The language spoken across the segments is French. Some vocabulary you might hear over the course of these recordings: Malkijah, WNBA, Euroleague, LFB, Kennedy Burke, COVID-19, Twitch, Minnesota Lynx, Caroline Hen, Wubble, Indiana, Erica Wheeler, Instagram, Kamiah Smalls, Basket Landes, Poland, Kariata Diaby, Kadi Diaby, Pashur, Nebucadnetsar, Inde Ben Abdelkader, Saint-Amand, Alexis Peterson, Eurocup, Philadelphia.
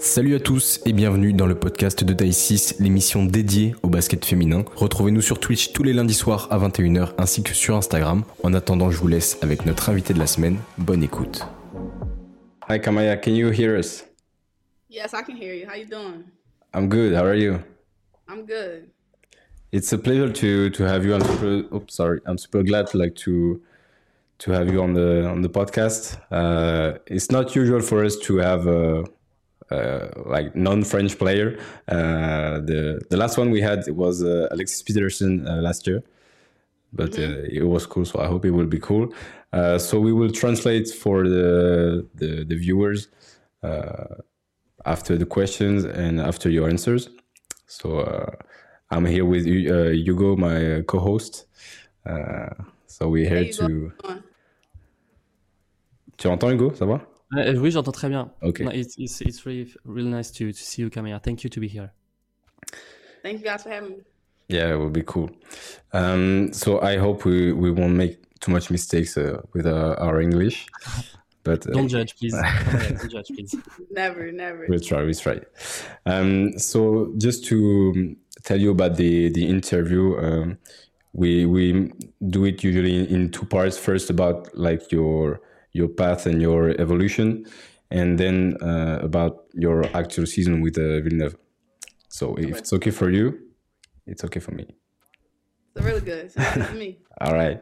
Salut à tous et bienvenue dans le podcast de Day6, l'émission dédiée au basket féminin. Retrouvez-nous sur Twitch tous les lundis soirs à 21h ainsi que sur Instagram. En attendant, je vous laisse avec notre invité de la semaine. Bonne écoute. Hi Kamiah, can you hear us? Yes, I can hear you. How you doing? I'm good. How are you? I'm good. It's a pleasure to have you. I'm super glad to have you on the podcast. It's not usual for us to have a non-French player. The last one we had was Alexis Peterson last year, but it was cool. So I hope it will be cool. So we will translate for the viewers after the questions and after your answers. So I'm here with Hugo, my co-host. So we're here to. Tu entends Hugo? Ça va? Oui, j'entends très bien. Okay. No, it's really nice to see you, Kamiah. Thank you to be here. Thank you guys for having me. Yeah, it will be cool. So I hope we won't make too much mistakes with our English. But don't judge, please. Don't judge, please. Never. We'll try. So just to tell you about the interview, we do it usually in two parts. First about like your path and your evolution, and then about your actual season with Villeneuve. So if it's okay for you, it's okay for me. It's really good. It's okay for me. All right.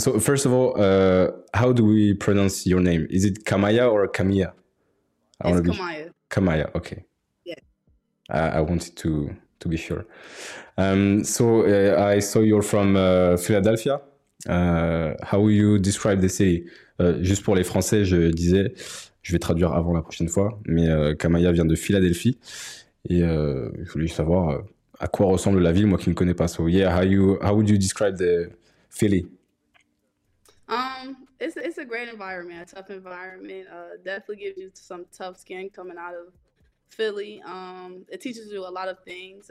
So first of all, how do we pronounce your name? Is it Kamiah or Kamiah? It's Kamiah. Kamiah, okay. Yeah. I wanted to be sure. So I saw you're from Philadelphia. How will you describe the city? Juste pour les Français, je disais, je vais traduire avant la prochaine fois, mais Kamiah vient de Philadelphie et je voulais savoir à quoi ressemble la ville, moi qui ne connais pas. So yeah, how would you describe the Philly? It's a great environment, a tough environment. Definitely gives you some tough skin coming out of Philly. It teaches you a lot of things,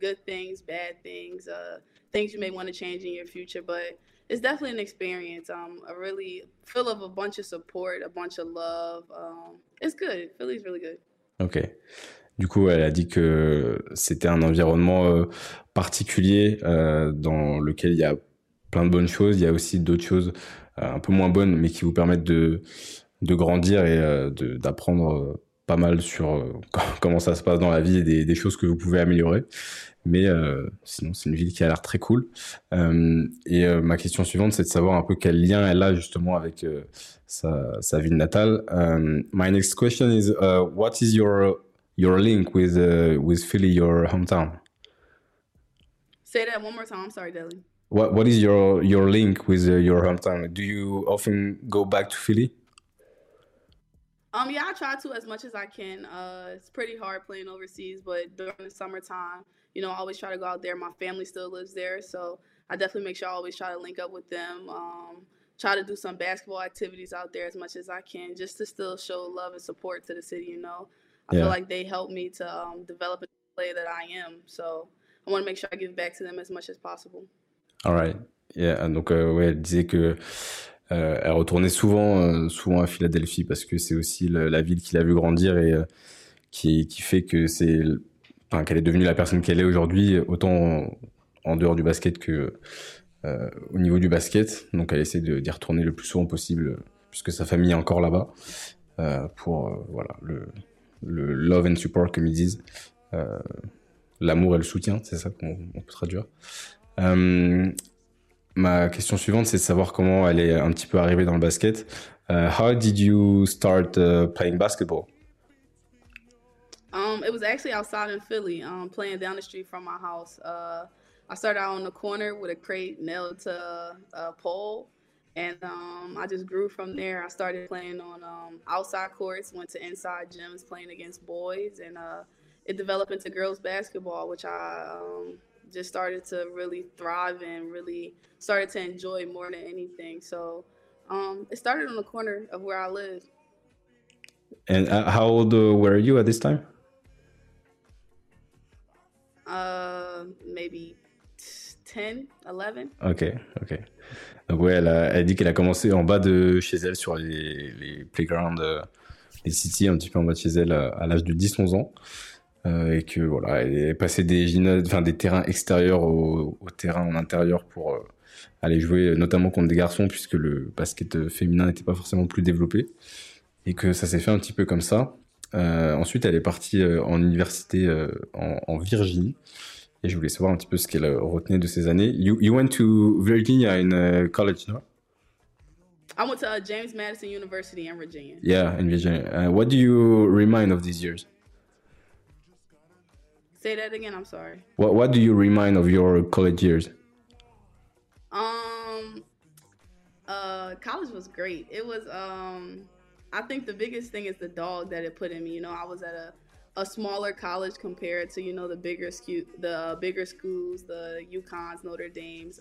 good things, bad things, things you may want to change in your future, but it's definitely an experience. I really feel of a bunch of support, a bunch of love. It's good. Philly's really good. Okay. Du coup, elle a dit que c'était un environnement particulier dans lequel il y a plein de bonnes choses. Il y a aussi d'autres choses un peu moins bonnes, mais qui vous permettent de grandir et d'apprendre pas mal sur comment ça se passe dans la vie et des choses que vous pouvez améliorer. Mais sinon, c'est une ville qui a l'air très cool. Et ma question suivante, c'est de savoir un peu quel lien elle a justement avec sa ville natale. My next question is, what is your link with Philly, your hometown? Say that one more time. I'm sorry, Deli. What is your link with your hometown? Do you often go back to Philly? Yeah, I try to as much as I can. It's pretty hard playing overseas, but during the summertime, you know, I always try to go out there. My family still lives there, so I definitely make sure I always try to link up with them. Try to do some basketball activities out there as much as I can, just to still show love and support to the city, you know. I feel like they helped me to develop a player that I am, so I want to make sure I give back to them as much as possible. All right. Yeah, donc elle disait que elle retournait souvent à Philadelphie parce que c'est aussi la ville qui l'a vu grandir et qui fait que qu'elle est devenue la personne qu'elle est aujourd'hui, autant en dehors du basket que au niveau du basket. Donc elle essaie d'y retourner le plus souvent possible puisque sa famille est encore là-bas pour voilà le love and support, comme ils disent, l'amour et le soutien, c'est ça qu'on peut traduire. Ma question suivante, c'est de savoir comment elle est un petit peu arrivée dans le basket. How did you start playing basketball? It was actually outside in Philly, playing down the street from my house. I started out on the corner with a crate nailed to a pole, and I just grew from there. I started playing on outside courts, went to inside gyms playing against boys, and it developed into girls basketball, which I just started to really thrive and really started to enjoy more than anything. So it started on the corner of where I live. And how old were you at this time? Maybe 10, 11. Ok. Donc ouais, elle dit qu'elle a commencé en bas de chez elle sur les playgrounds les City un petit peu en bas de chez elle à l'âge de 10-11 ans. Et que voilà, elle est passée des terrains extérieurs au terrain en intérieur pour aller jouer notamment contre des garçons, puisque le basket féminin n'était pas forcément plus développé. Et que ça s'est fait un petit peu comme ça. Ensuite, elle est partie en université en Virginie. Et je voulais savoir un petit peu ce qu'elle retenait de ces années. You went to Virginia in college, no? I went to James Madison University in Virginia. Yeah, in Virginia. What do you remind of these years? Say that again, I'm sorry. What do you remind of your college years? College was great. It was, I think the biggest thing is the dog that it put in me. You know, I was at a smaller college compared to, you know, the bigger schools, the UConn's, Notre Dame's,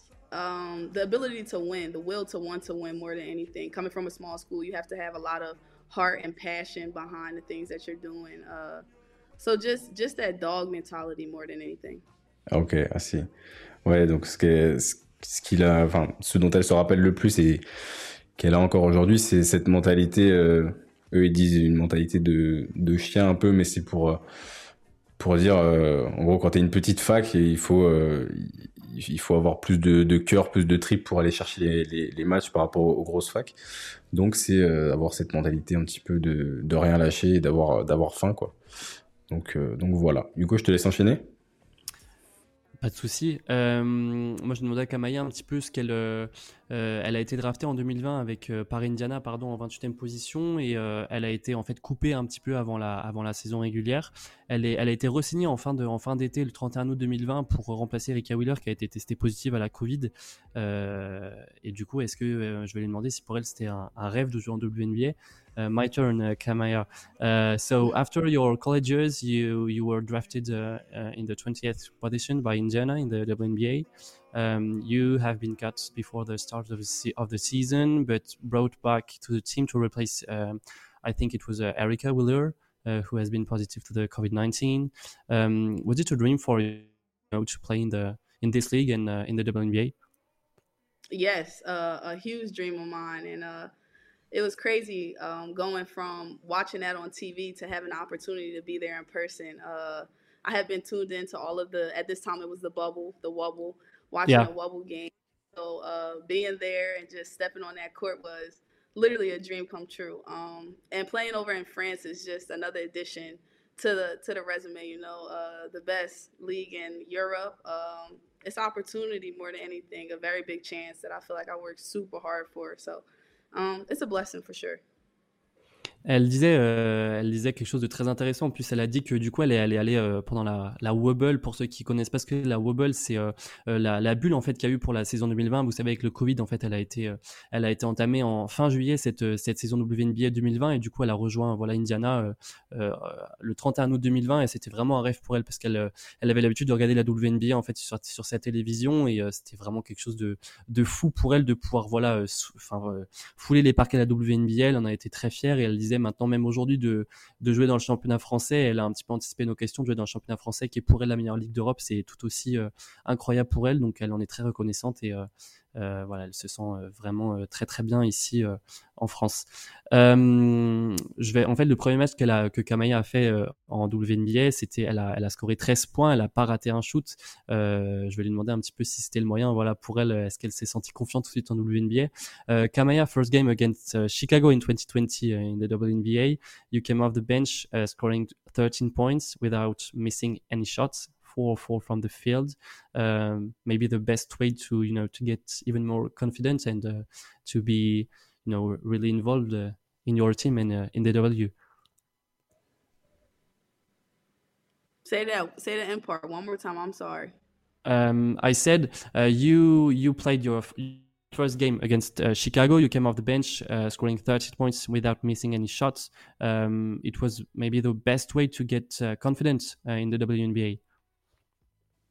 the ability to win, the will to win more than anything. Coming from a small school, you have to have a lot of heart and passion behind the things that you're doing. So just that dog mentality more than anything. Ok, I see. Ouais, donc ce dont elle se rappelle le plus et qu'elle a encore aujourd'hui, c'est cette mentalité. Eux, ils disent une mentalité de chien un peu, mais c'est pour dire, en gros, quand t'es une petite fac, il faut avoir plus de cœur, plus de tripes pour aller chercher les matchs par rapport aux grosses facs. Donc c'est avoir cette mentalité un petit peu de rien lâcher et d'avoir faim, quoi. Donc voilà. Hugo, je te laisse enchaîner. Pas de souci. Moi, je demandais à Kamiah un petit peu ce qu'elle... elle a été draftée en 2020 par Indiana, en 28e position, et elle a été en fait coupée un petit peu avant la saison régulière. Elle a été re-signée en fin d'été, le 31 août 2020, pour remplacer Erica Wheeler, qui a été testée positive à la Covid. Et du coup, est-ce que je vais lui demander si pour elle c'était un rêve de jouer en WNBA? My turn, Kamiah. So after your college years, you were drafted in the 20th position by Indiana in the WNBA. You have been cut before the start of the season, but brought back to the team to replace, I think it was Erica Wheeler, who has been positive to the COVID-19. Was it a dream for you, to play in this league and in the WNBA? Yes, a huge dream of mine, and it was crazy going from watching that on TV to having the opportunity to be there in person. I have been tuned into all of at this time it was the Bubble, the Wubble. Watching a Wubble game, so being there and just stepping on that court was literally a dream come true. And playing over in France is just another addition to the resume. You know, the best league in Europe. It's opportunity more than anything, a very big chance that I feel like I worked super hard for. So it's a blessing for sure. Elle disait quelque chose de très intéressant. En plus, elle a dit que du coup, elle est allée pendant la Wubble. Pour ceux qui connaissent pas ce que la Wubble, c'est la bulle en fait qu'il y a eu pour la saison 2020. Vous savez, avec le Covid, en fait, elle a été entamée en fin juillet cette saison WNBA 2020, et du coup, elle a rejoint Indiana le 31 août 2020. Et c'était vraiment un rêve pour elle parce qu'elle avait l'habitude de regarder la WNBA en fait sur sa télévision, et c'était vraiment quelque chose de fou pour elle de pouvoir fouler les parquets de la WNBA. Elle en a été très fière, et elle disait maintenant, même aujourd'hui, de jouer dans le championnat français. Elle a un petit peu anticipé nos questions. De jouer dans le championnat français, qui est pour elle la meilleure ligue d'Europe, c'est tout aussi incroyable pour elle. Donc elle en est très reconnaissante, et voilà, elle se sent vraiment très très bien ici en France. Le premier match que Kamiah a fait en WNBA, c'était elle a scoré 13 points, elle a pas raté un shoot. Je vais lui demander un petit peu si c'était le moyen, voilà, pour elle, est-ce qu'elle s'est sentie confiante tout de suite en WNBA. Kamiah, first game against Chicago in 2020 in the WNBA, you came off the bench scoring 13 points without missing any shots. 4-4 from the field, maybe the best way to get even more confidence and to be really involved in your team and in the W. Say that in part one more time. I'm sorry. I said you played your first game against Chicago. You came off the bench scoring 30 points without missing any shots. It was maybe the best way to get confidence in the WNBA.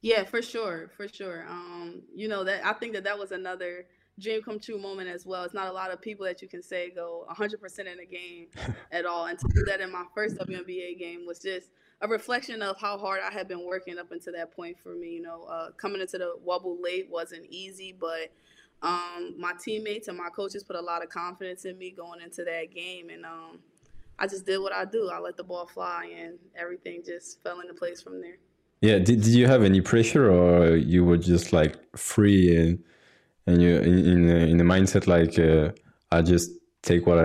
Yeah, for sure. That I think that was another dream come true moment as well. It's not a lot of people that you can say go 100% in a game at all. And to do that in my first WNBA game was just a reflection of how hard I had been working up until that point for me. Coming into the Wubble late wasn't easy, but My teammates and my coaches put a lot of confidence in me going into that game, and I just did what I do. I let the ball fly, and everything just fell into place from there. Yeah, did you have any pressure, or you were just like free and you in the mindset like I just take what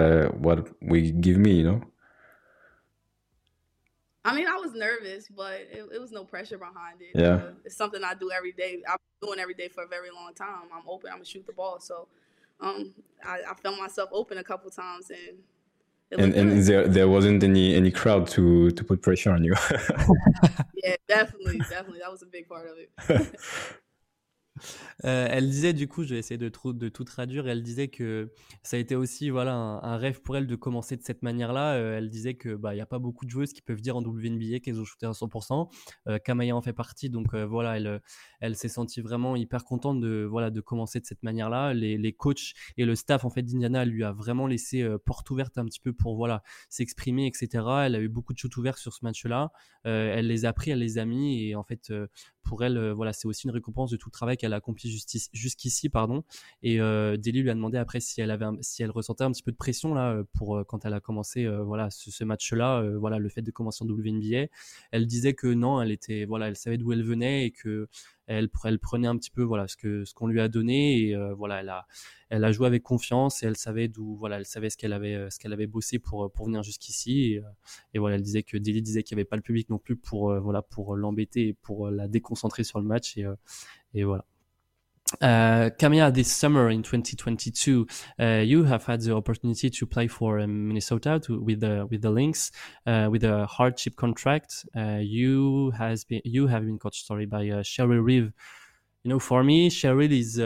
we give me, you know? I mean, I was nervous, but it was no pressure behind it. Yeah. It's something I do every day. I've been doing every day for a very long time. I'm open. I'm going to shoot the ball. So I felt myself open a couple times. And there wasn't any crowd to put pressure on you. Yeah, definitely. That was a big part of it. Elle disait, du coup, je vais essayer de tout traduire. Elle disait que ça a été aussi, voilà, un rêve pour elle de commencer de cette manière-là. Elle disait que bah, y a pas beaucoup de joueuses qui peuvent dire en WNBA qu'elles ont shooté à 100%. Kamiah en fait partie, donc voilà, elle s'est sentie vraiment hyper contente de commencer de cette manière-là. Les coachs et le staff en fait d'Indiana lui a vraiment laissé porte ouverte un petit peu pour s'exprimer, etc. Elle a eu beaucoup de shoots ouverts sur ce match-là. Elle les a pris, elle les a mis, et en fait pour elle, c'est aussi une récompense de tout le travail qu'elle a accompli jusqu'ici, pardon. Et Deli lui a demandé après si elle ressentait un petit peu de pression là pour quand elle a commencé ce match-là, le fait de commencer en WNBA. Elle disait que non, elle était elle savait d'où elle venait et que elle prenait un petit peu ce qu'on lui a donné, et elle a joué avec confiance, et elle savait d'où elle savait ce qu'elle avait bossé pour venir jusqu'ici, et elle disait que Deli disait qu'il n'y avait pas le public non plus pour pour l'embêter et pour la déconcentrer sur le match, et voilà. Kamiah, this summer in 2022, you have had the opportunity to play for Minnesota with the Lynx, with a hardship contract. You have been coached, by Cheryl Reeve. You know, for me, Cheryl is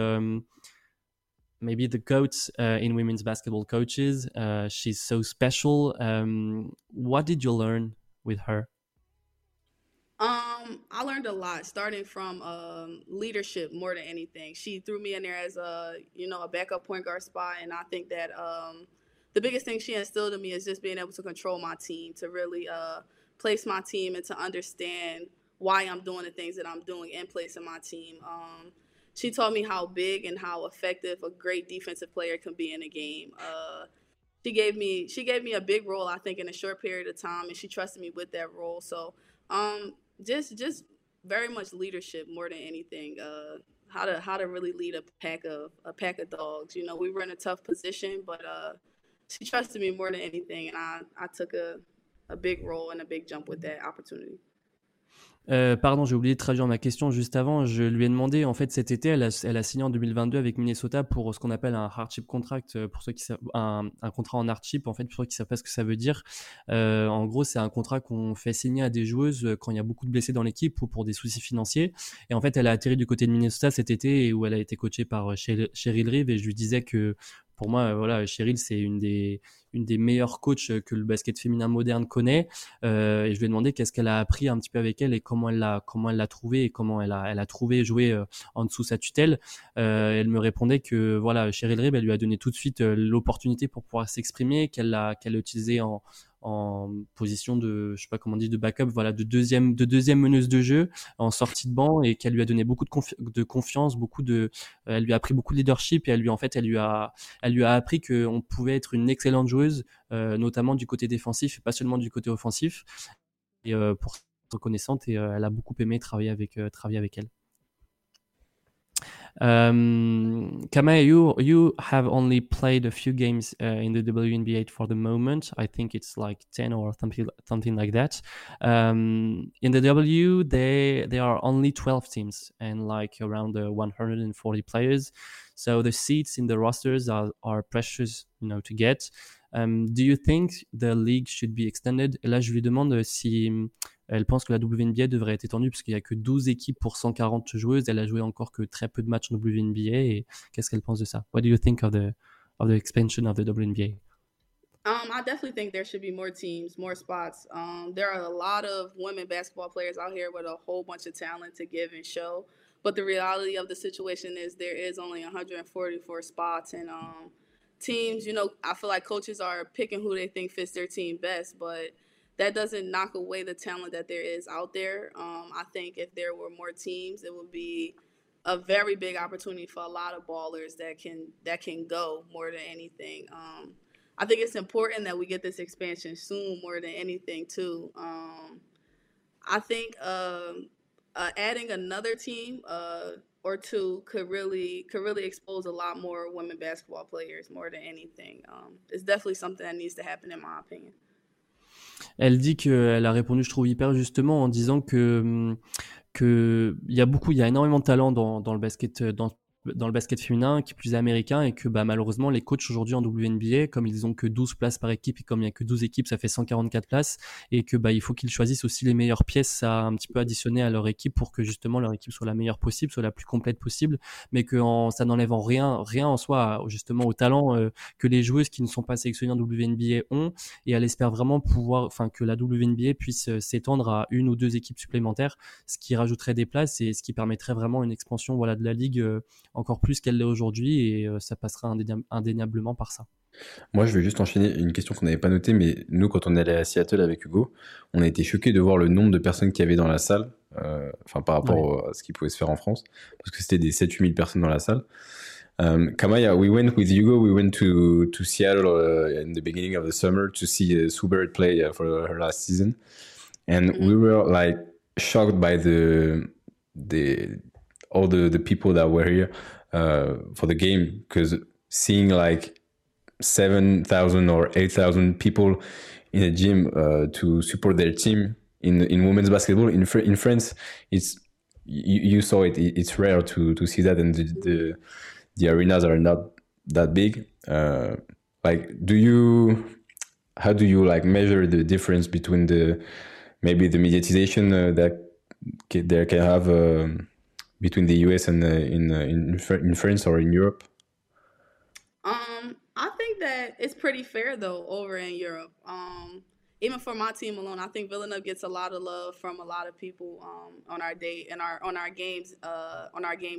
maybe the GOAT in women's basketball coaches. She's so special. What did you learn with her? I learned a lot, starting from leadership more than anything. She threw me in there as a backup point guard spot, and I think that the biggest thing she instilled in me is just being able to control my team, to really place my team and to understand why I'm doing the things that I'm doing and placing my team. She taught me how big and how effective a great defensive player can be in a game. She gave me a big role, I think, in a short period of time, and she trusted me with that role. So just very much leadership more than anything. How to really lead a pack of dogs. You know, we were in a tough position, but she trusted me more than anything, and I took a big role and a big jump with that opportunity. Pardon, j'ai oublié de traduire ma question juste avant. Je lui ai demandé, en fait, cet été, elle a signé en 2022 avec Minnesota pour ce qu'on appelle un hardship contract, pour ceux qui savent, un contrat en hardship, en fait, pour ceux qui savent pas ce que ça veut dire. En gros, c'est un contrat qu'on fait signer à des joueuses quand il y a beaucoup de blessés dans l'équipe ou pour des soucis financiers. Et en fait, elle a atterri du côté de Minnesota cet été, où elle a été coachée par Cheryl Reeve, et je lui disais que pour moi, Cheryl, c'est une des meilleures coachs que le basket féminin moderne connaît. Et je lui ai demandé qu'est-ce qu'elle a appris un petit peu avec elle et comment elle l'a trouvé et comment elle a trouvé jouer en dessous sa tutelle. Elle me répondait que Cheryl Reeve, elle lui a donné tout de suite l'opportunité pour pouvoir s'exprimer, qu'elle l'a utilisée en position de, je sais pas comment on dit, de backup, de deuxième meneuse de jeu en sortie de banc, et qu'elle lui a donné beaucoup de confiance, elle lui a appris beaucoup de leadership, et elle lui a appris qu'on pouvait être une excellente joueuse, notamment du côté défensif et pas seulement du côté offensif, et pour être reconnaissante, et elle a beaucoup aimé travailler avec elle. Kamiah, you have only played a few games in the WNBA for the moment. I think it's like 10 or something like that. In the W, there are only 12 teams and like around 140 players. So the seats in the rosters are precious, to get. Do you think the league should be extended? Et là, je lui demande si elle pense que la WNBA devrait être étendue, puisqu'il n'y a que 12 équipes pour 140 joueuses. Elle a joué encore que très peu de matchs en WNBA. Et qu'est-ce qu'elle pense de ça? What do you think of the expansion of the WNBA? I definitely think there should be more teams, more spots. There are a lot of women basketball players out here with a whole bunch of talent to give and show. But the reality of the situation is there is only 144 spots. And teams, I feel like coaches are picking who they think fits their team best. But that doesn't knock away the talent that there is out there. I think if there were more teams, it would be a very big opportunity for a lot of ballers that can go more than anything. I think it's important that we get this expansion soon more than anything too. I think adding another team or two could really expose a lot more women basketball players more than anything. It's definitely something that needs to happen in my opinion. Elle dit qu'elle a répondu, je trouve, hyper justement en disant que il y a énormément de talent dans le basket, dans le basket féminin, qui plus est américain, et que malheureusement les coachs aujourd'hui en WNBA, comme ils ont que 12 places par équipe, et comme il y a que 12 équipes, ça fait 144 places, et que il faut qu'ils choisissent aussi les meilleures pièces à un petit peu additionner à leur équipe pour que justement leur équipe soit la meilleure possible, soit la plus complète possible, mais que ça n'enlève en rien en soi justement au talent que les joueuses qui ne sont pas sélectionnées en WNBA ont, et elle espère vraiment que la WNBA puisse s'étendre à une ou deux équipes supplémentaires, ce qui rajouterait des places et ce qui permettrait vraiment une expansion de la ligue encore plus qu'elle l'est aujourd'hui, et ça passera indéniablement par ça. Moi, je vais juste enchaîner une question qu'on n'avait pas notée, mais nous, quand on est allé à Seattle avec Hugo, on a été choqués de voir le nombre de personnes qu'il y avait dans la salle, par rapport à ce qui pouvait se faire en France, parce que c'était des 7-8 000 personnes dans la salle. Kamiah, we went with Hugo, we went to Seattle in the beginning of the summer to see Sue Bird play for her last season, and we were shocked by all the people that were here for the game, because seeing 7,000 or 8,000 people in a gym to support their team in women's basketball in France, it's you saw it. It's rare to see that, and the arenas are not that big. How do you measure the difference between the mediatization that there can have? Between the US and in France or in Europe? I think that it's pretty fair though over in Europe. Even for my team alone, I think Villeneuve gets a lot of love from a lot of people on our game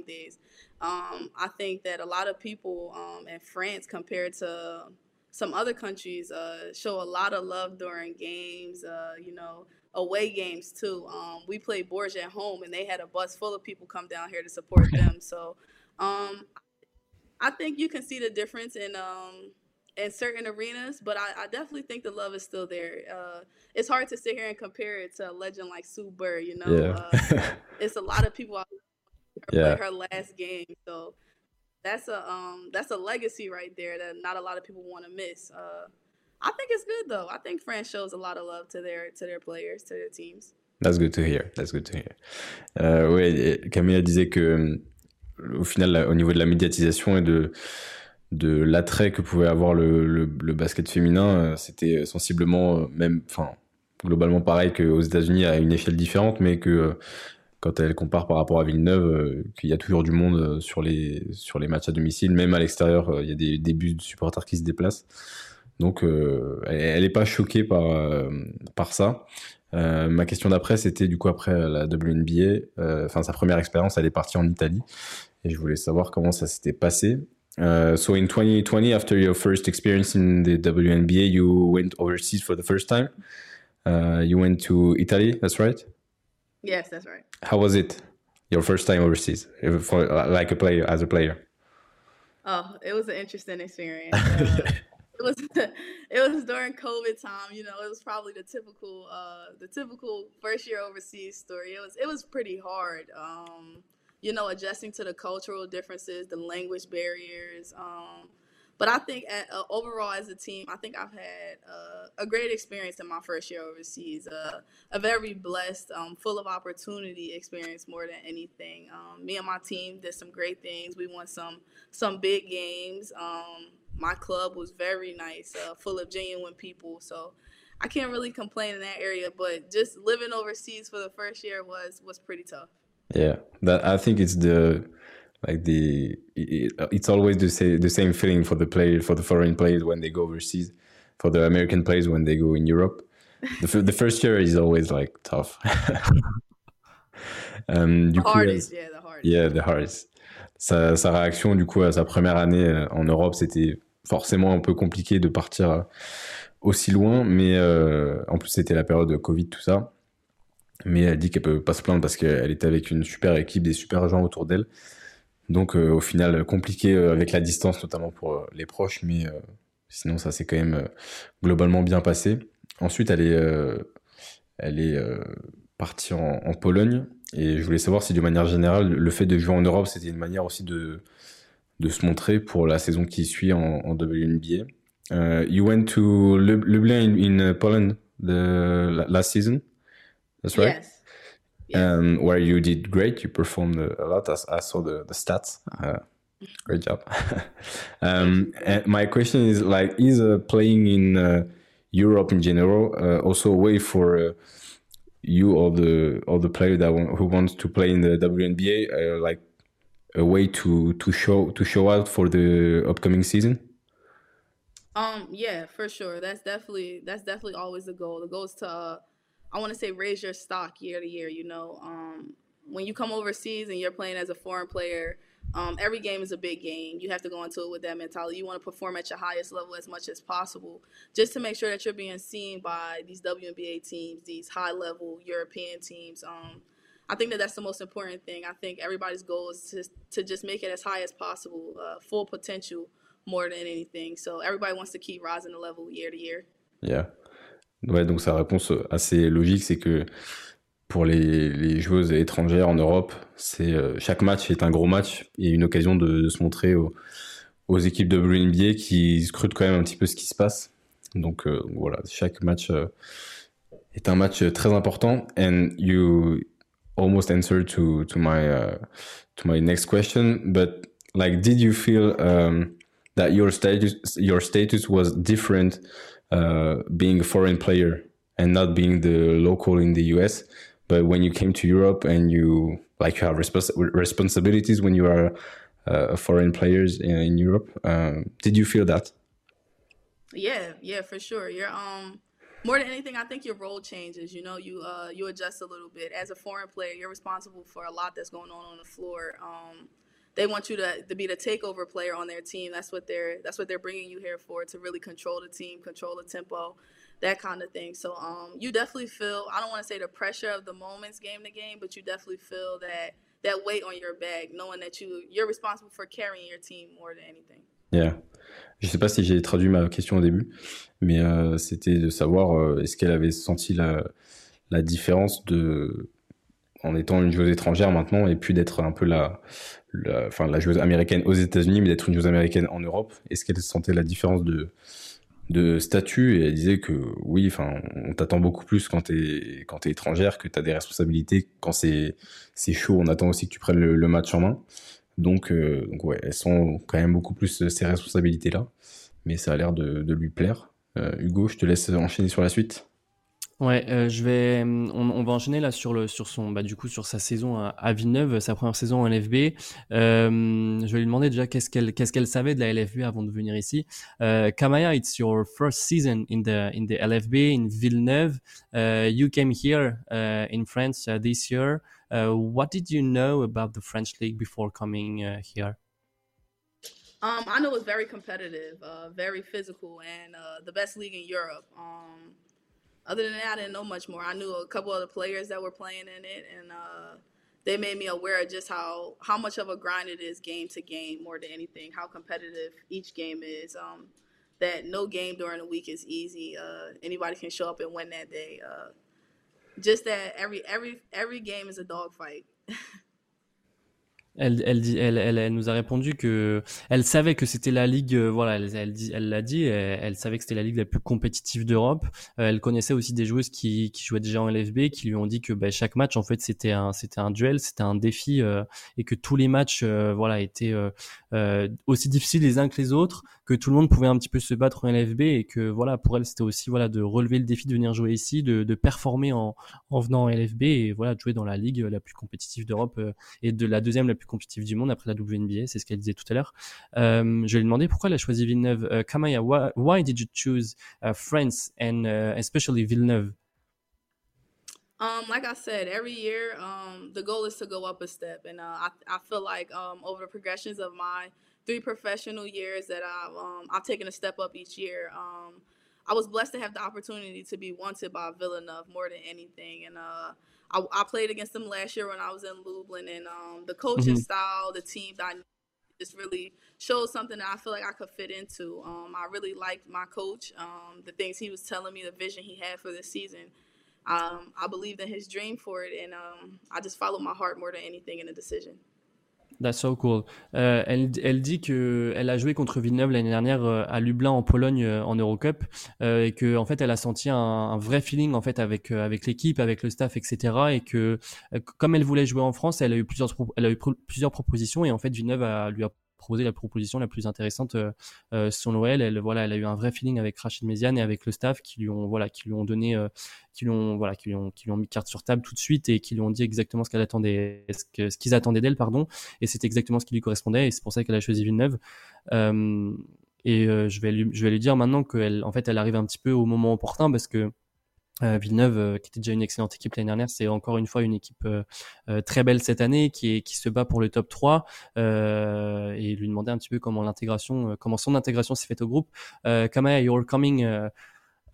days. I think that a lot of people in France compared to some other countries show a lot of love during games. Away games too. We played Bourges at home, and they had a bus full of people come down here to support them. So, I think you can see the difference in certain arenas, but I definitely think the love is still there. It's hard to sit here and compare it to a legend like Sue Bird. It's a lot of people out there play her last game. So that's a legacy right there that not a lot of people want to miss. I think it's good though. I think France shows a lot of love to their players, to their teams. That's good to hear. Kamiah disait que au final, au niveau de la médiatisation et de l'attrait que pouvait avoir le basket féminin, c'était sensiblement globalement pareil qu'aux États-Unis à une échelle différente, mais que quand elle compare par rapport à Villeneuve, qu'il y a toujours du monde sur les matchs à domicile, même à l'extérieur, il y a des bus de supporters qui se déplacent. Donc, elle n'est pas choquée par ça. Ma question d'après, c'était du coup après la WNBA, sa première expérience, elle est partie en Italie. Et je voulais savoir comment ça s'était passé. So in 2020, after your first experience in the WNBA, you went overseas for the first time. You went to Italy, that's right? Yes, that's right. How was it, your first time overseas, as a player? Oh, it was an interesting experience. It was during COVID time, it was probably the typical first year overseas story. It was pretty hard, adjusting to the cultural differences, the language barriers. But I think overall as a team, I think I've had a great experience in my first year overseas, a very blessed, full of opportunity experience more than anything. Me and my team did some great things. We won some big games. My club was very nice, full of genuine people. So I can't really complain in that area, but just living overseas for the first year was pretty tough. Yeah, I think it's it's always the same feeling for the foreign players when they go overseas, for the American players when they go in Europe. The first year is always tough. The hardest. Sa réaction du coup à sa première année en Europe, c'était forcément un peu compliqué de partir aussi loin, mais en plus c'était la période de Covid, tout ça. mais elle dit qu'elle peut pas se plaindre parce qu'elle était avec une super équipe, des super gens autour d'elle. Donc au final compliqué avec la distance notamment pour les proches, mais sinon ça s'est quand même globalement bien passé. Ensuite elle est partie en Pologne, et je voulais savoir si de manière générale le fait de jouer en Europe c'était une manière aussi de se montrer pour la saison qui suit en WNBA. You went to Lublin in Poland the last season, that's right? Yes. Where you did great, you performed a lot. I saw the stats. Great job. And my question is, like, is playing in Europe in general also a way for you or the player that who wants to play in the WNBA, like a way to show out for the upcoming season? Yeah, for sure. That's definitely always the goal. The goal is to. I want to say raise your stock year to year, you know. When you come overseas and you're playing as a foreign player, every game is a big game. You have to go into it with that mentality. You want to perform at your highest level as much as possible just to make sure that you're being seen by these WNBA teams, these high-level European teams. I think that's the most important thing. I think everybody's goal is to just make it as high as possible, full potential more than anything. So everybody wants to keep rising the level year to year. Yeah. Ouais, donc sa réponse assez logique, c'est que pour les joueuses étrangères en Europe, c'est chaque match est un gros match et une occasion de se montrer aux équipes de WNBA qui scrutent quand même un petit peu ce qui se passe. Donc voilà, chaque match est un match très important. And you almost answered to my next question, but like, did you feel that your status was different? Being a foreign player and not being the local in the US, but when you came to Europe and you have responsibilities when you are foreign players in Europe, did you feel that? Yeah, for sure. You're more than anything, I think your role changes. You know, you adjust a little bit. As a foreign player, you're responsible for a lot that's going on the floor. They want you to be the takeover player on their team. That's what they're bringing you here for, to really control the team, control the tempo, that kind of thing. So you definitely feel, I don't want to say the pressure of the moments game to game, but you definitely feel that weight on your back, knowing that you're responsible for carrying your team more than anything. Yeah. Je sais pas si j'ai traduit ma question au début, mais c'était de savoir est-ce qu'elle avait senti la différence de en étant une joueuse étrangère maintenant et puis d'être un peu la joueuse américaine aux États-Unis, mais d'être une joueuse américaine en Europe. Est-ce qu'elle sentait la différence de statut? Et elle disait que oui, enfin, on t'attend beaucoup plus quand t'es étrangère, que t'as des responsabilités. Quand c'est chaud, on attend aussi que tu prennes le match en main. Donc ouais, elles sont quand même beaucoup plus ces responsabilités-là. Mais ça a l'air de lui plaire. Hugo, je te laisse enchaîner sur la suite. Ouais, on va enchaîner là sur sa saison à Villeneuve, sa première saison en LFB. Je vais lui demander déjà qu'est-ce qu'elle savait de la LFB avant de venir ici. Kamiah, it's your first season in the LFB in Villeneuve. You came here in France this year. What did you know about the French league before coming here? I know it's very competitive, very physical, and the best league in Europe. Other than that, I didn't know much more. I knew a couple other players that were playing in it, and they made me aware of just how much of a grind it is game to game more than anything, how competitive each game is, that no game during the week is easy. Anybody can show up and win that day. Just that every game is a dogfight. Elle nous a répondu que elle savait que c'était la ligue, voilà, elle savait que c'était la ligue la plus compétitive d'Europe. Elle connaissait aussi des joueuses qui jouaient déjà en LFB, qui lui ont dit que chaque match en fait c'était un duel, c'était un défi, et que tous les matchs étaient aussi difficiles les uns que les autres, que tout le monde pouvait un petit peu se battre en LFB, et que voilà, pour elle c'était aussi de relever le défi de venir jouer ici, de performer en venant en LFB, et voilà, de jouer dans la ligue la plus compétitive d'Europe, et de la deuxième la plus compétitive du monde après la WNBA, c'est ce qu'elle disait tout à l'heure. Je lui ai demandé pourquoi elle a choisi Villeneuve. Kamiah, why did you choose France and especially Villeneuve? Like I said, every year the goal is to go up a step, and I feel like over the progressions of my 3 professional years that I've taken a step up each year. I was blessed to have the opportunity to be wanted by Villeneuve more than anything. And I played against them last year when I was in Lublin, and the coaching style, the team dynamic just really showed something that I feel like I could fit into. I really liked my coach, the things he was telling me, the vision he had for this season. I believed in his dream for it, and I just followed my heart more than anything in the decision. That's so cool. Elle dit qu'elle a joué contre Villeneuve l'année dernière à Lublin en Pologne en Eurocup, et que en fait elle a senti un vrai feeling en fait avec l'équipe, avec le staff, etc. Et que comme elle voulait jouer en France, elle a eu plusieurs propositions, et en fait Villeneuve lui a proposé la proposition la plus intéressante selon elle. Elle a eu un vrai feeling avec Rachid Méziane et avec le staff qui lui ont mis carte sur table tout de suite et qui lui ont dit exactement ce qu'ils attendaient d'elle, pardon, et c'était exactement ce qui lui correspondait, et c'est pour ça qu'elle a choisi Villeneuve. Je vais lui dire maintenant qu'elle arrive un petit peu au moment opportun, parce que Villeneuve, qui était déjà une excellente équipe l'année dernière, c'est encore une fois une équipe très belle cette année, qui se bat pour le top 3, et lui demander un petit peu comment son intégration s'est faite au groupe. Kamiah, you're coming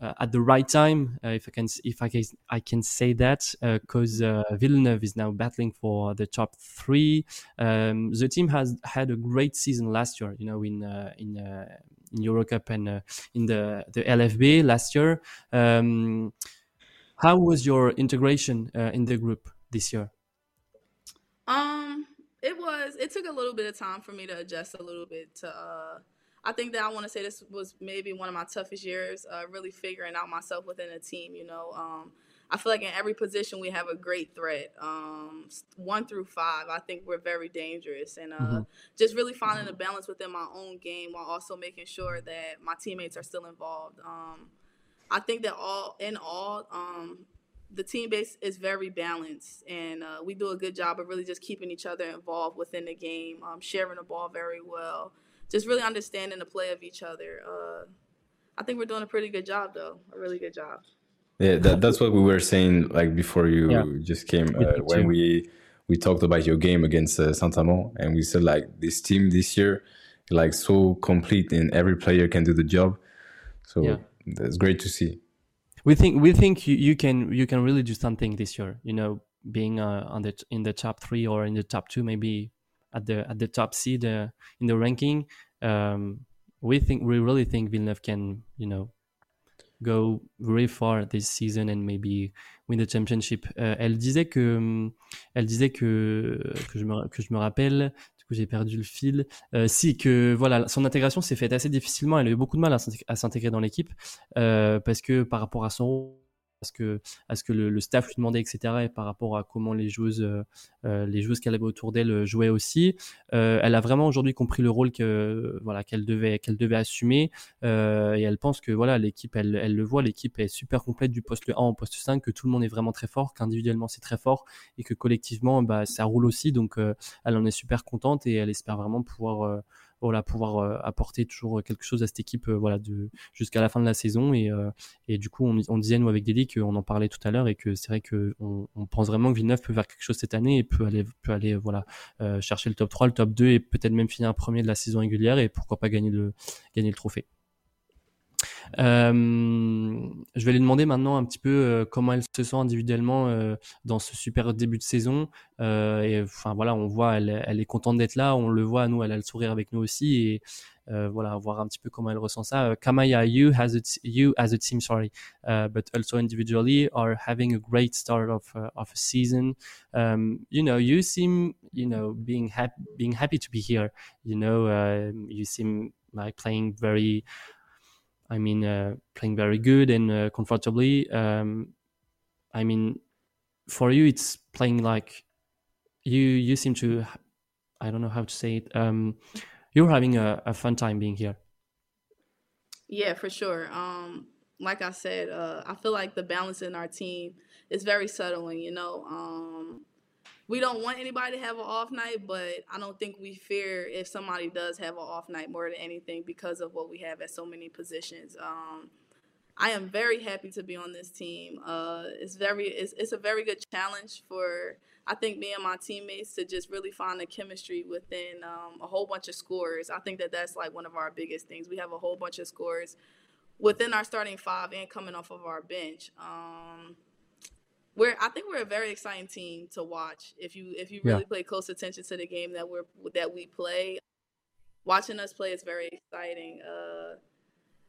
at the right time, if I can say that, because Villeneuve is now battling for the top 3. The team has had a great season last year, in Eurocup and in the LFB last year. How was your integration in the group this year? It took a little bit of time for me to adjust a little bit to. I think that I want to say this was maybe one of my toughest years, really figuring out myself within a team. I feel like in every position we have a great threat. 1 through 5, I think we're very dangerous. And just really finding a balance within my own game while also making sure that my teammates are still involved. I think that the team base is very balanced, and we do a good job of really just keeping each other involved within the game, sharing the ball very well, just really understanding the play of each other. I think we're doing a pretty good job, though, a really good job. Yeah, that's what we were saying before you just came, when we talked about your game against Saint-Amand, and we said this team this year so complete, and every player can do the job. So that's great to see. We think you can really do something this year. Being in the top 3 or in the top 2, maybe at the top seed in the ranking. We really think Villeneuve can go very far this season and maybe win the championship. Elle disait que je me rappelle, du coup j'ai perdu le fil. Son intégration s'est faite assez difficilement. Elle a eu beaucoup de mal à s'intégrer dans l'équipe, parce que par rapport à son rôle, à ce que le staff lui demandait, etc., et par rapport à comment les joueuses qu'elle avait autour d'elle jouaient aussi, elle a vraiment aujourd'hui compris le rôle qu'elle devait assumer, et elle pense que l'équipe, elle le voit, l'équipe est super complète du poste 1 au poste 5, que tout le monde est vraiment très fort, qu'individuellement c'est très fort et que collectivement ça roule aussi, donc elle en est super contente, et elle espère vraiment pouvoir apporter toujours quelque chose à cette équipe jusqu'à la fin de la saison, et du coup on disait nous avec Deli qu'on en parlait tout à l'heure, et que c'est vrai qu'on pense vraiment que Villeneuve peut faire quelque chose cette année et peut aller chercher le top 3, le top 2 et peut-être même finir premier de la saison régulière, et pourquoi pas gagner le trophée. Je vais lui demander maintenant un petit peu comment elle se sent individuellement dans ce super début de saison, et enfin on voit elle est contente d'être là, on le voit, nous elle a le sourire avec nous aussi, et voir un petit peu comment elle ressent ça. Kamiah, you as a team, but also individually are having a great start of a season. You seem being happy to be here. You seem like playing very good and comfortably. For you, it's playing you seem to, I don't know how to say it. You're having a fun time being here. Yeah, for sure. Like I said, I feel like the balance in our team is very settling, we don't want anybody to have an off night, but I don't think we fear if somebody does have an off night more than anything because of what we have at so many positions. I am very happy to be on this team. It's a very good challenge for, I think, me and my teammates to just really find the chemistry within a whole bunch of scorers. I think that's one of our biggest things. We have a whole bunch of scorers within our starting five and coming off of our bench. I think we're a very exciting team to watch. If you really pay close attention to the game that we play, watching us play is very exciting.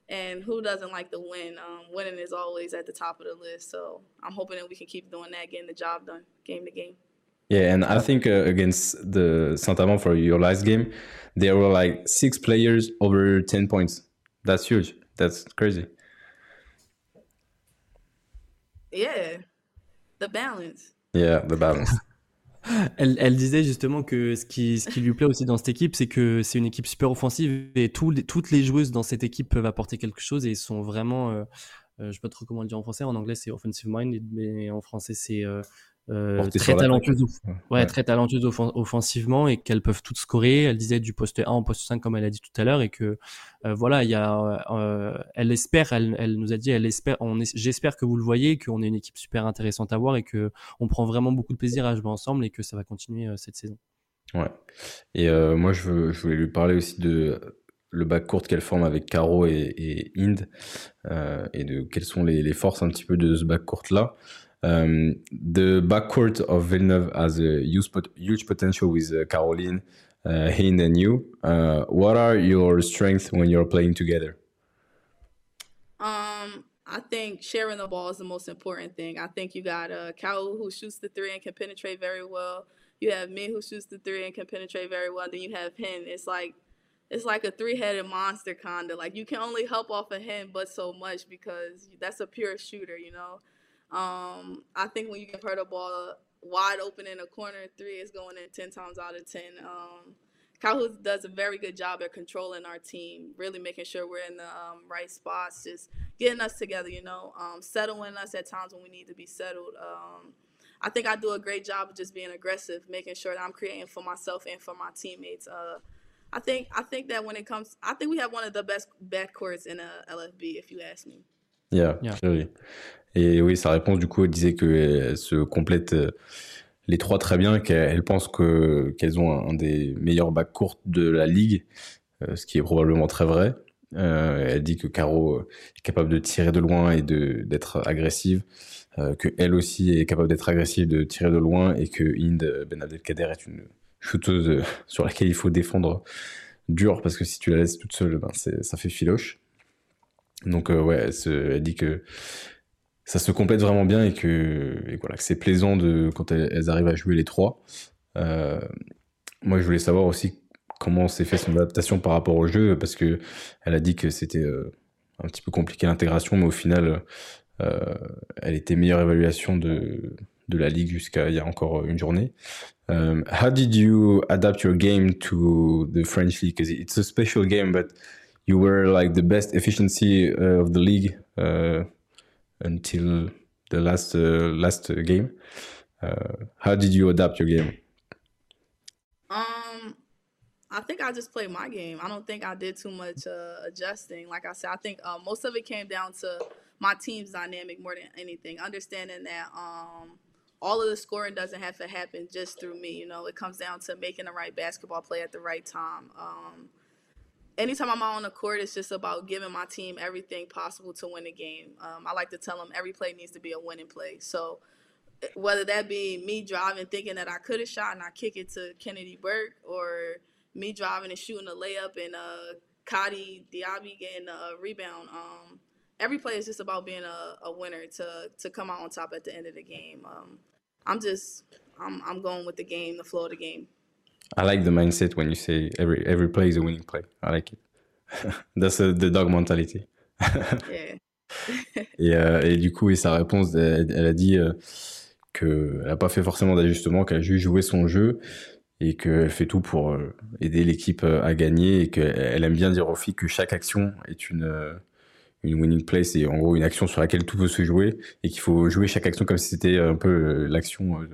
And who doesn't like to win? Winning is always at the top of the list. So I'm hoping that we can keep doing that, getting the job done, game to game. Yeah, and I think against the Saint-Amand for your last game, there were like 6 players over 10 points. That's huge. That's crazy. Yeah, the balance. Yeah, the balance. Elle disait justement que ce qui lui plaît aussi dans cette équipe, c'est que c'est une équipe super offensive et toutes les joueuses dans cette équipe peuvent apporter quelque chose et sont vraiment, je ne sais pas trop comment le dire en français, en anglais c'est offensive minded, mais en français c'est très talentueuse. Ouais, très talentueuse offensivement et qu'elles peuvent toutes scorer. Elle disait du poste 1 au poste 5 comme elle a dit tout à l'heure et que voilà, il y a elle espère, elle nous a dit elle espère, j'espère que vous le voyez, qu'on est une équipe super intéressante à voir et que on prend vraiment beaucoup de plaisir à jouer ensemble et que ça va continuer cette saison. Ouais. Et moi je voulais lui parler aussi de le bac court qu'elle forme avec Caro et Inde et de quelles sont les forces un petit peu de ce bac court là. The backcourt of Villeneuve has a huge potential with Caroline, Hen and you. What are your strengths when you're playing together? I think sharing the ball is the most important thing. I think you got Cal who shoots the three and can penetrate very well. You have me who shoots the three and can penetrate very well. Then you have Hen. It's like a three-headed monster kinda. Like you can only help off of Hen but so much because that's a pure shooter, you know. I think when you give her the ball wide open in a corner, 3 is going in 10 times out of 10. Calhoun does a very good job at controlling our team, really making sure we're in the right spots, just getting us together, you know, settling us at times when we need to be settled. I think I do a great job of just being aggressive, making sure that I'm creating for myself and for my teammates. I think that when it comes, I think we have one of the best backcourts in LFB, if you ask me. Yeah. Really. Et oui, sa réponse, du coup, elle disait qu'elle se complète les trois très bien, qu'elle pense qu'elles ont un des meilleurs bacs courts de la Ligue, ce qui est probablement très vrai. Elle dit que Caro est capable de tirer de loin et d'être agressive, qu'elle aussi est capable d'être agressive, de tirer de loin, et que Inde Ben Abdelkader est une shooteuse sur laquelle il faut défendre dur, parce que si tu la laisses toute seule, ben, ça fait filoche. Donc ouais, elle dit que ça se complète vraiment bien et que c'est plaisant quand elles arrivent à jouer les trois. Moi, je voulais savoir aussi comment s'est fait son adaptation par rapport au jeu, parce qu'elle a dit que c'était un petit peu compliqué l'intégration, mais au final, elle était meilleure évaluation de la Ligue jusqu'à il y a encore une journée. How did you adapt your game to the French League? Because it's a special game, but you were like the best efficiency of the league until the last game. How did you adapt your game? I think I just played my game. I don't think I did too much adjusting. Like I said, I think most of it came down to my team's dynamic more than anything. Understanding that all of the scoring doesn't have to happen just through me. You know, it comes down to making the right basketball play at the right time. Anytime I'm out on the court, it's just about giving my team everything possible to win the game. I like to tell them every play needs to be a winning play. So whether that be me driving thinking that I could have shot and I kick it to Kennedy Burke, or me driving and shooting a layup and Kadi Diaby getting a rebound, every play is just about being a winner to come out on top at the end of the game. I'm going with the game, the flow of the game. I like the mindset when you say every play is a winning play. I like it. That's the dog mentality. Yeah. Et du coup, sa réponse, elle a dit qu'elle n'a pas fait forcément d'ajustement, qu'elle a juste joué son jeu et qu'elle fait tout pour aider l'équipe à gagner, et qu'elle aime bien dire aux filles que chaque action est une winning play. C'est en gros une action sur laquelle tout peut se jouer et qu'il faut jouer chaque action comme si c'était un peu l'action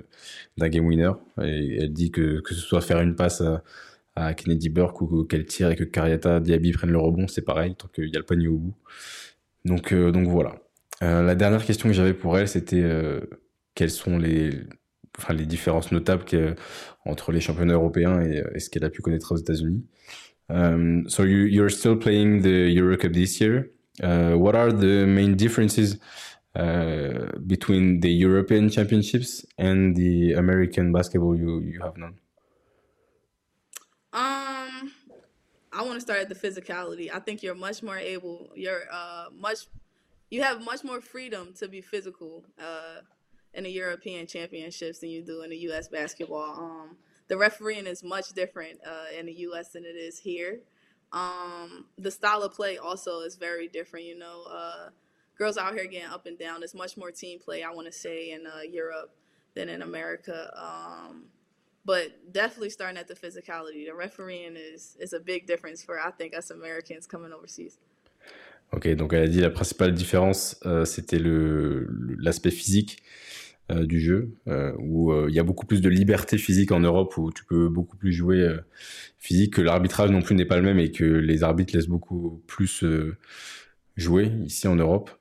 d'un game winner. Et elle dit que ce soit faire une passe à Kennedy Burke ou qu'elle tire et que Kariata Diaby prenne le rebond, c'est pareil, tant qu'il y a le panier au bout. Donc voilà. La dernière question que j'avais pour elle, c'était quelles sont les différences notables entre les championnats européens et ce qu'elle a pu connaître aux États-Unis. So you're still playing the Eurocup this year? What are the main differences between the European Championships and the American basketball you have known? I want to start at the physicality. I think you're much more able. You have much more freedom to be physical in the European Championships than you do in the U.S. basketball. The refereeing is much different in the U.S. than it is here. The style of play also is very different. You know, girls out here getting up and down. It's much more team play, I want to say, in Europe than in America. But definitely starting at the physicality. The refereeing is a big difference for, I think, us Americans coming overseas. Ok, donc elle a dit la principale différence, c'était l'aspect physique du jeu, où il y a beaucoup plus de liberté physique en Europe, où tu peux beaucoup plus jouer physique, que l'arbitrage non plus n'est pas le même et que les arbitres laissent beaucoup plus jouer ici en Europe.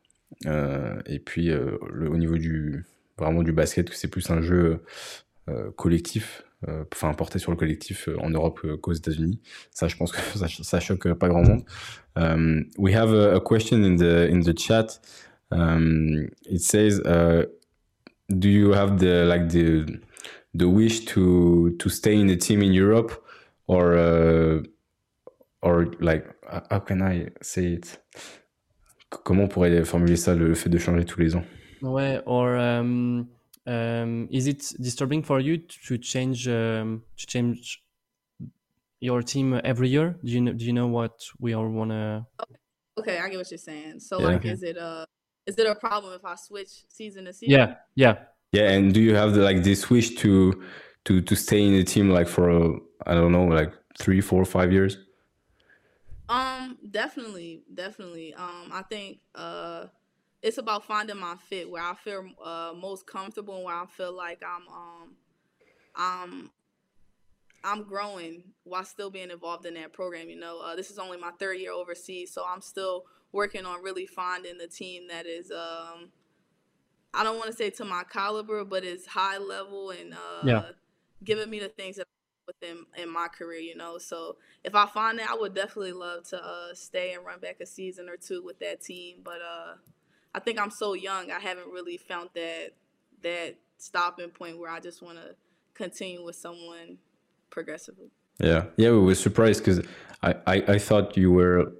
Et puis au niveau du basket, que c'est plus un jeu collectif, enfin porté sur le collectif en Europe qu'aux États-Unis. Ça, je pense que ça choque pas grand monde. We have a question in the chat. It says, do you have the wish to stay in a team in Europe, or like, how can I say it? Comment on pourrait formuler ça, le fait de changer tous les ans? Ouais, is it disturbing for you to change your team every year? Do you know what we all wanna? Okay, I get what you're saying. So yeah, like, is it a problem if I switch season to season? Yeah. And do you have this wish to stay in the team for I don't know, 3, 4, 5 years? Definitely. I think it's about finding my fit, where I feel most comfortable and where I feel like I'm growing while still being involved in that program. You know, this is only my third year overseas, so I'm still working on really finding the team that is, I don't want to say to my caliber, but it's high level and giving me the things that I want in my career, you know. So if I find that, I would definitely love to stay and run back a season or two with that team, but I think I'm so young, I haven't really found that stopping point where I just want to continue with someone progressively. Yeah, we were surprised because I thought you were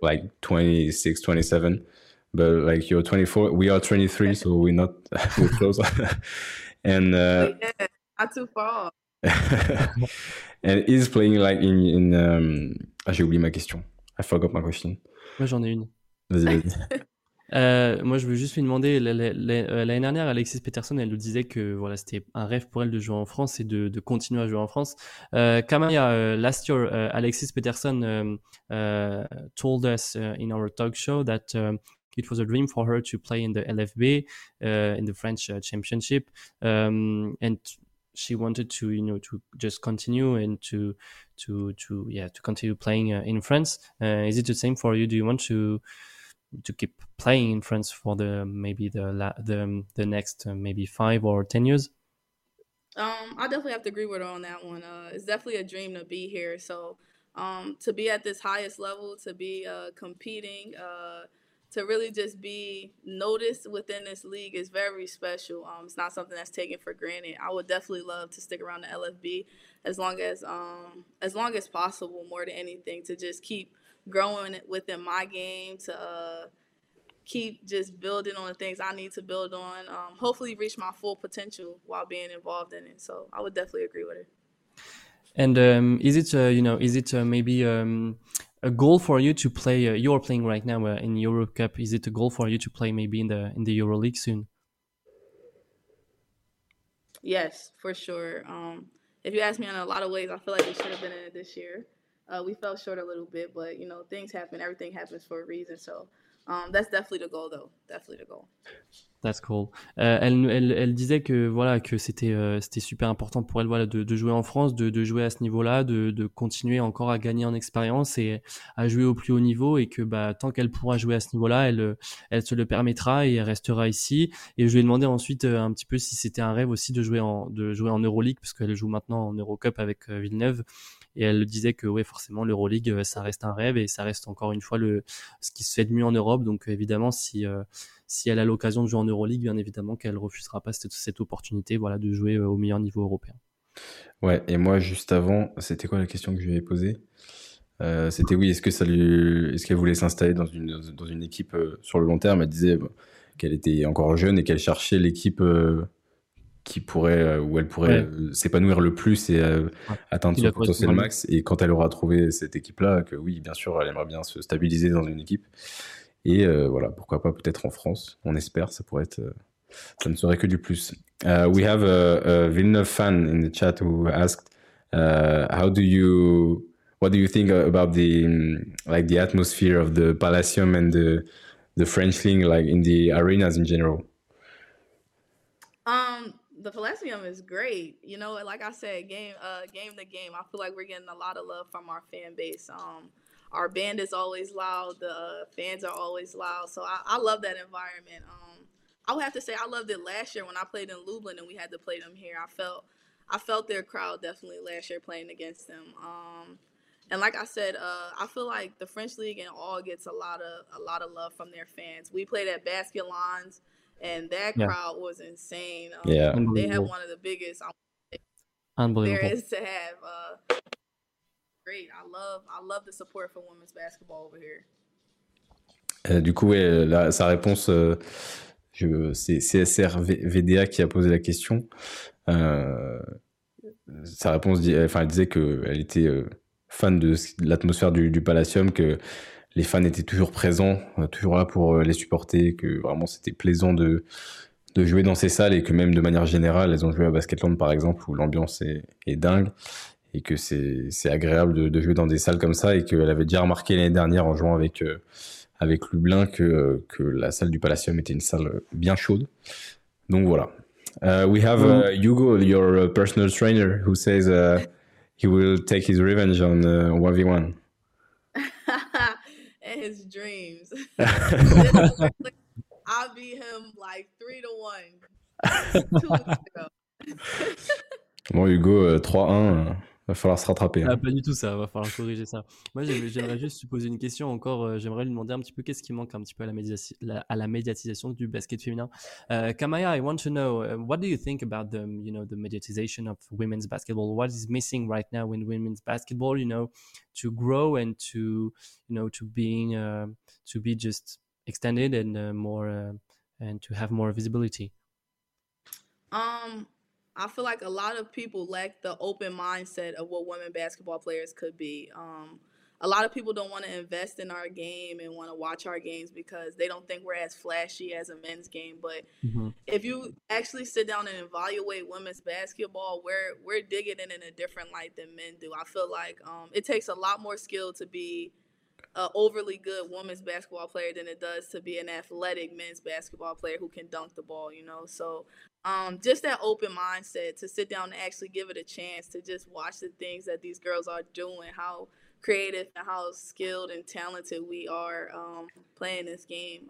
26, 27, but you're 24. We are 23, so we're not we're close. And not too far. And is playing in j'ai oublié ma question. I forgot my question. Moi j'en ai une. Vas-y. Moi, je veux juste lui demander, l'année dernière, Alexis Peterson, elle nous disait que c'était un rêve pour elle de jouer en France et de continuer à jouer en France. Kamiah, last year, Alexis Peterson told us in our talk show that it was a dream for her to play in the LFB, in the French Championship, and she wanted to, to just continue and to continue playing in France. Is it the same for you? Do you want to keep playing in France for the next maybe 5 or 10 years? I definitely have to agree with her on that one. It's definitely a dream to be here. So to be at this highest level, to be competing, to really just be noticed within this league is very special. It's not something that's taken for granted. I would definitely love to stick around the LFB as long as possible, more than anything, to just keep growing within my game, to keep just building on the things I need to build on, hopefully reach my full potential while being involved in it. So I would definitely agree with it. And is it maybe a goal for you to play, you're playing right now in Eurocup, is it a goal for you to play maybe in the Euroleague soon? Yes, for sure. If you ask me, in a lot of ways, I feel like we should have been in it this year. We fell short a little bit, but things happen. Everything happens for a reason. So that's definitely the goal, though. Definitely the goal. That's cool. Elle disait que que c'était super important pour elle de jouer en France, de jouer à ce niveau-là, de continuer encore à gagner en expérience et à jouer au plus haut niveau, et que tant qu'elle pourra jouer à ce niveau-là, elle se le permettra et elle restera ici. Et je lui ai demandé ensuite un petit peu si c'était un rêve aussi de jouer en Euroleague, parce qu'elle joue maintenant en Eurocup avec Villeneuve. et elle disait que ouais, forcément l'Euroleague ça reste un rêve et ça reste encore une fois ce qui se fait de mieux en Europe. Donc évidemment si elle a l'occasion de jouer en Euroleague, bien évidemment qu'elle refusera pas cette opportunité, voilà, de jouer au meilleur niveau européen. Ouais, et moi juste avant, c'était quoi la question que je lui avais posée ? C'était oui, est-ce qu'elle voulait s'installer dans une équipe sur le long terme. Elle disait qu'elle était encore jeune et qu'elle cherchait l'équipe qui pourrait où elle pourrait s'épanouir le plus et atteindre son potentiel max. Et quand elle aura trouvé cette équipe-là, que oui, bien sûr, elle aimerait bien se stabiliser dans une équipe. Et voilà, pourquoi pas peut-être en France. On espère, ça pourrait être. Ça ne serait que du plus. We have a Villeneuve fan in the chat who asked, what do you think about the atmosphere of the Palacium and the French League, like in the arenas in general? The Palacium is great. You know, like I said, game to game. I feel like we're getting a lot of love from our fan base. Our band is always loud. The fans are always loud. So I love that environment. I would have to say I loved it last year when I played in Lublin and we had to play them here. I felt their crowd definitely last year playing against them. And like I said, I feel like the French League and all gets a lot of love from their fans. We played at Basket Landes, and that crowd was insane. They had one of the biggest. Unbelievable. There is to have. Great. I love the support for women's basketball over here. Du coup, sa réponse, c'est CSR VDA qui a posé la question. Sa réponse, elle disait qu'elle était fan de l'atmosphère du Palacium, que les fans étaient toujours présents, toujours là pour les supporter, que vraiment c'était plaisant de jouer dans ces salles et que même de manière générale, elles ont joué à Basket Landes par exemple, où l'ambiance est dingue et que c'est agréable de jouer dans des salles comme ça, et qu'elle avait déjà remarqué l'année dernière en jouant avec Lublin que la salle du Palacium était une salle bien chaude. Donc voilà. We have Hugo, your personal trainer, who says he will take his revenge on 1v1. And his dreams. I beat him like 3-1. 2 weeks ago. Bon, Hugo, 3-1. Va falloir se rattraper. Ah, pas du tout ça, va falloir corriger ça. Moi, j'aimerais juste lui poser une question encore. J'aimerais lui demander un petit peu qu'est-ce qui manque un petit peu à la médiatisation du basket féminin. Kamiah, I want to know, what do you think about the mediatization of women's basketball? What is missing right now in women's basketball, to grow and to being, to be just extended and more, and to have more visibility? I feel like a lot of people lack the open mindset of what women basketball players could be. A lot of people don't want to invest in our game and want to watch our games because they don't think we're as flashy as a men's game. But if you actually sit down and evaluate women's basketball, we're digging in a different light than men do. I feel like it takes a lot more skill to be an overly good women's basketball player than it does to be an athletic men's basketball player who can dunk the ball, So just that open mindset to sit down and actually give it a chance to just watch the things that these girls are doing, how creative and how skilled and talented we are playing this game.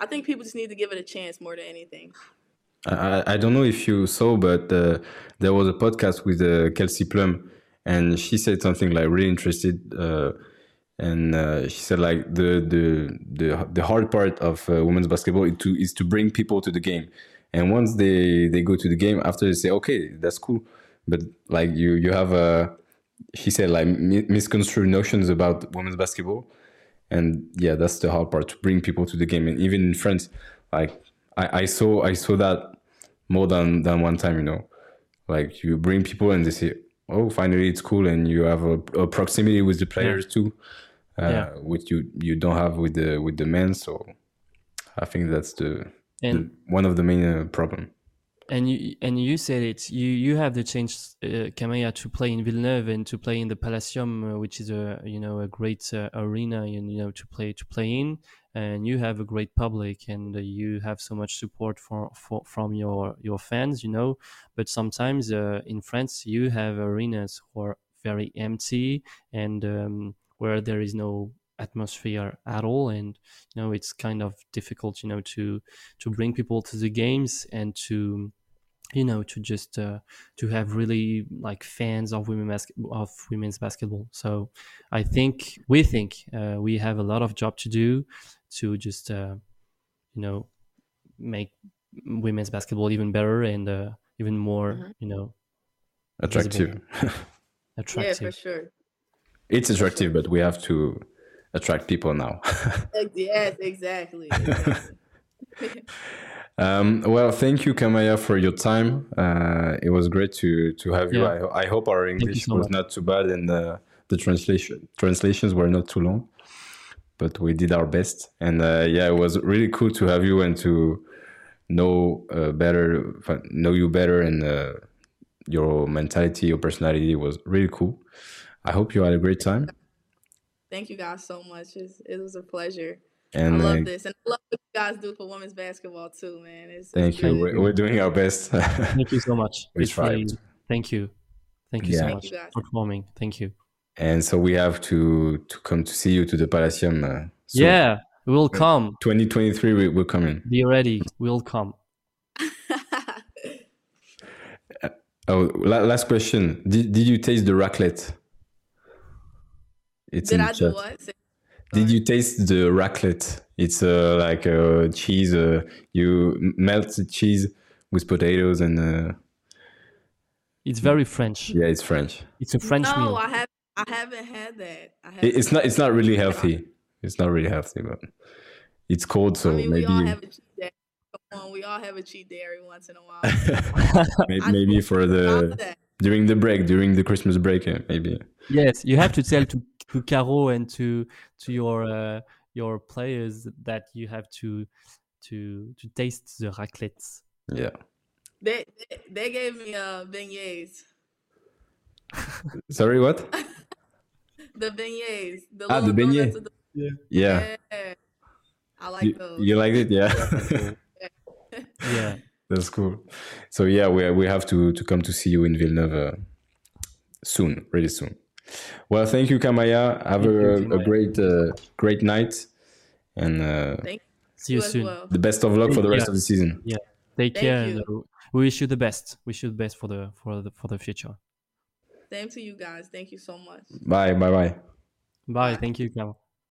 I think people just need to give it a chance more than anything. I don't know if you saw, but there was a podcast with Kelsey Plum, and she said something like really interested. And she said like the hard part of women's basketball is to bring people to the game. And once they go to the game, after they say, okay, that's cool. But like you have, she said, like misconstrued notions about women's basketball. And yeah, that's the hard part, to bring people to the game. And even in France, like I saw that more than one time, Like you bring people and they say, oh, finally it's cool. And you have a proximity with the players too, which you don't have with the men. So I think that's one of the main problem. And you said it. You have the chance, Kamiah, to play in Villeneuve and to play in the Palacium, which is a great arena, and to play in. And you have a great public, and you have so much support from your fans, But sometimes in France, you have arenas who are very empty and where there is no atmosphere at all, and it's kind of difficult to bring people to the games and to you know, to just to have really like fans of women's basketball. So I think we have a lot of job to do to just you know, make women's basketball even better and even more you know, attractive. Attractive, yeah, for sure. It's attractive, but we have to attract people now. Yes, exactly. Well, thank you, Kamiah, for your time. It was great to have you. I hope our English was not too bad and the translations were not too long, but we did our best. And yeah, it was really cool to have you and to know you better, and your mentality, your personality was really cool. I hope you had a great time. Thank you guys so much. It was a pleasure. And I love this, and I love what you guys do for women's basketball too, man. Thank you. We're doing our best. Thank you so much. We tried. Thank you so much for performing. Thank you. And so we have to come to see you to the Palacium. Soon. Yeah, we'll come. 2023, we'll come in. Be ready. We'll come. Oh, last question. Did you taste the raclette? Did you taste the raclette? It's like cheese. You melt the cheese with potatoes and. It's very French. Yeah, it's French. It's a French meal. No, I haven't had that. It's not really healthy. It's not really healthy, but it's cold, so maybe. We all have a cheat day every once in a while. Maybe for during the Christmas break, maybe. Yes, you have to tell to Caro and to your players that you have to taste the raclette. Yeah. They gave me beignets. Sorry, what? The beignets. The beignets. Yeah. I like those. You like it, yeah. Yeah, that's cool. So yeah, we have to come to see you in Villeneuve soon, really soon. Well, thank you, Kamiah. Have a great night, and see you soon. Well. The best of luck for the rest of the season. Yeah, take care. We wish you the best. For the future. Same to you guys. Thank you so much. Bye. Thank you, Kamiah.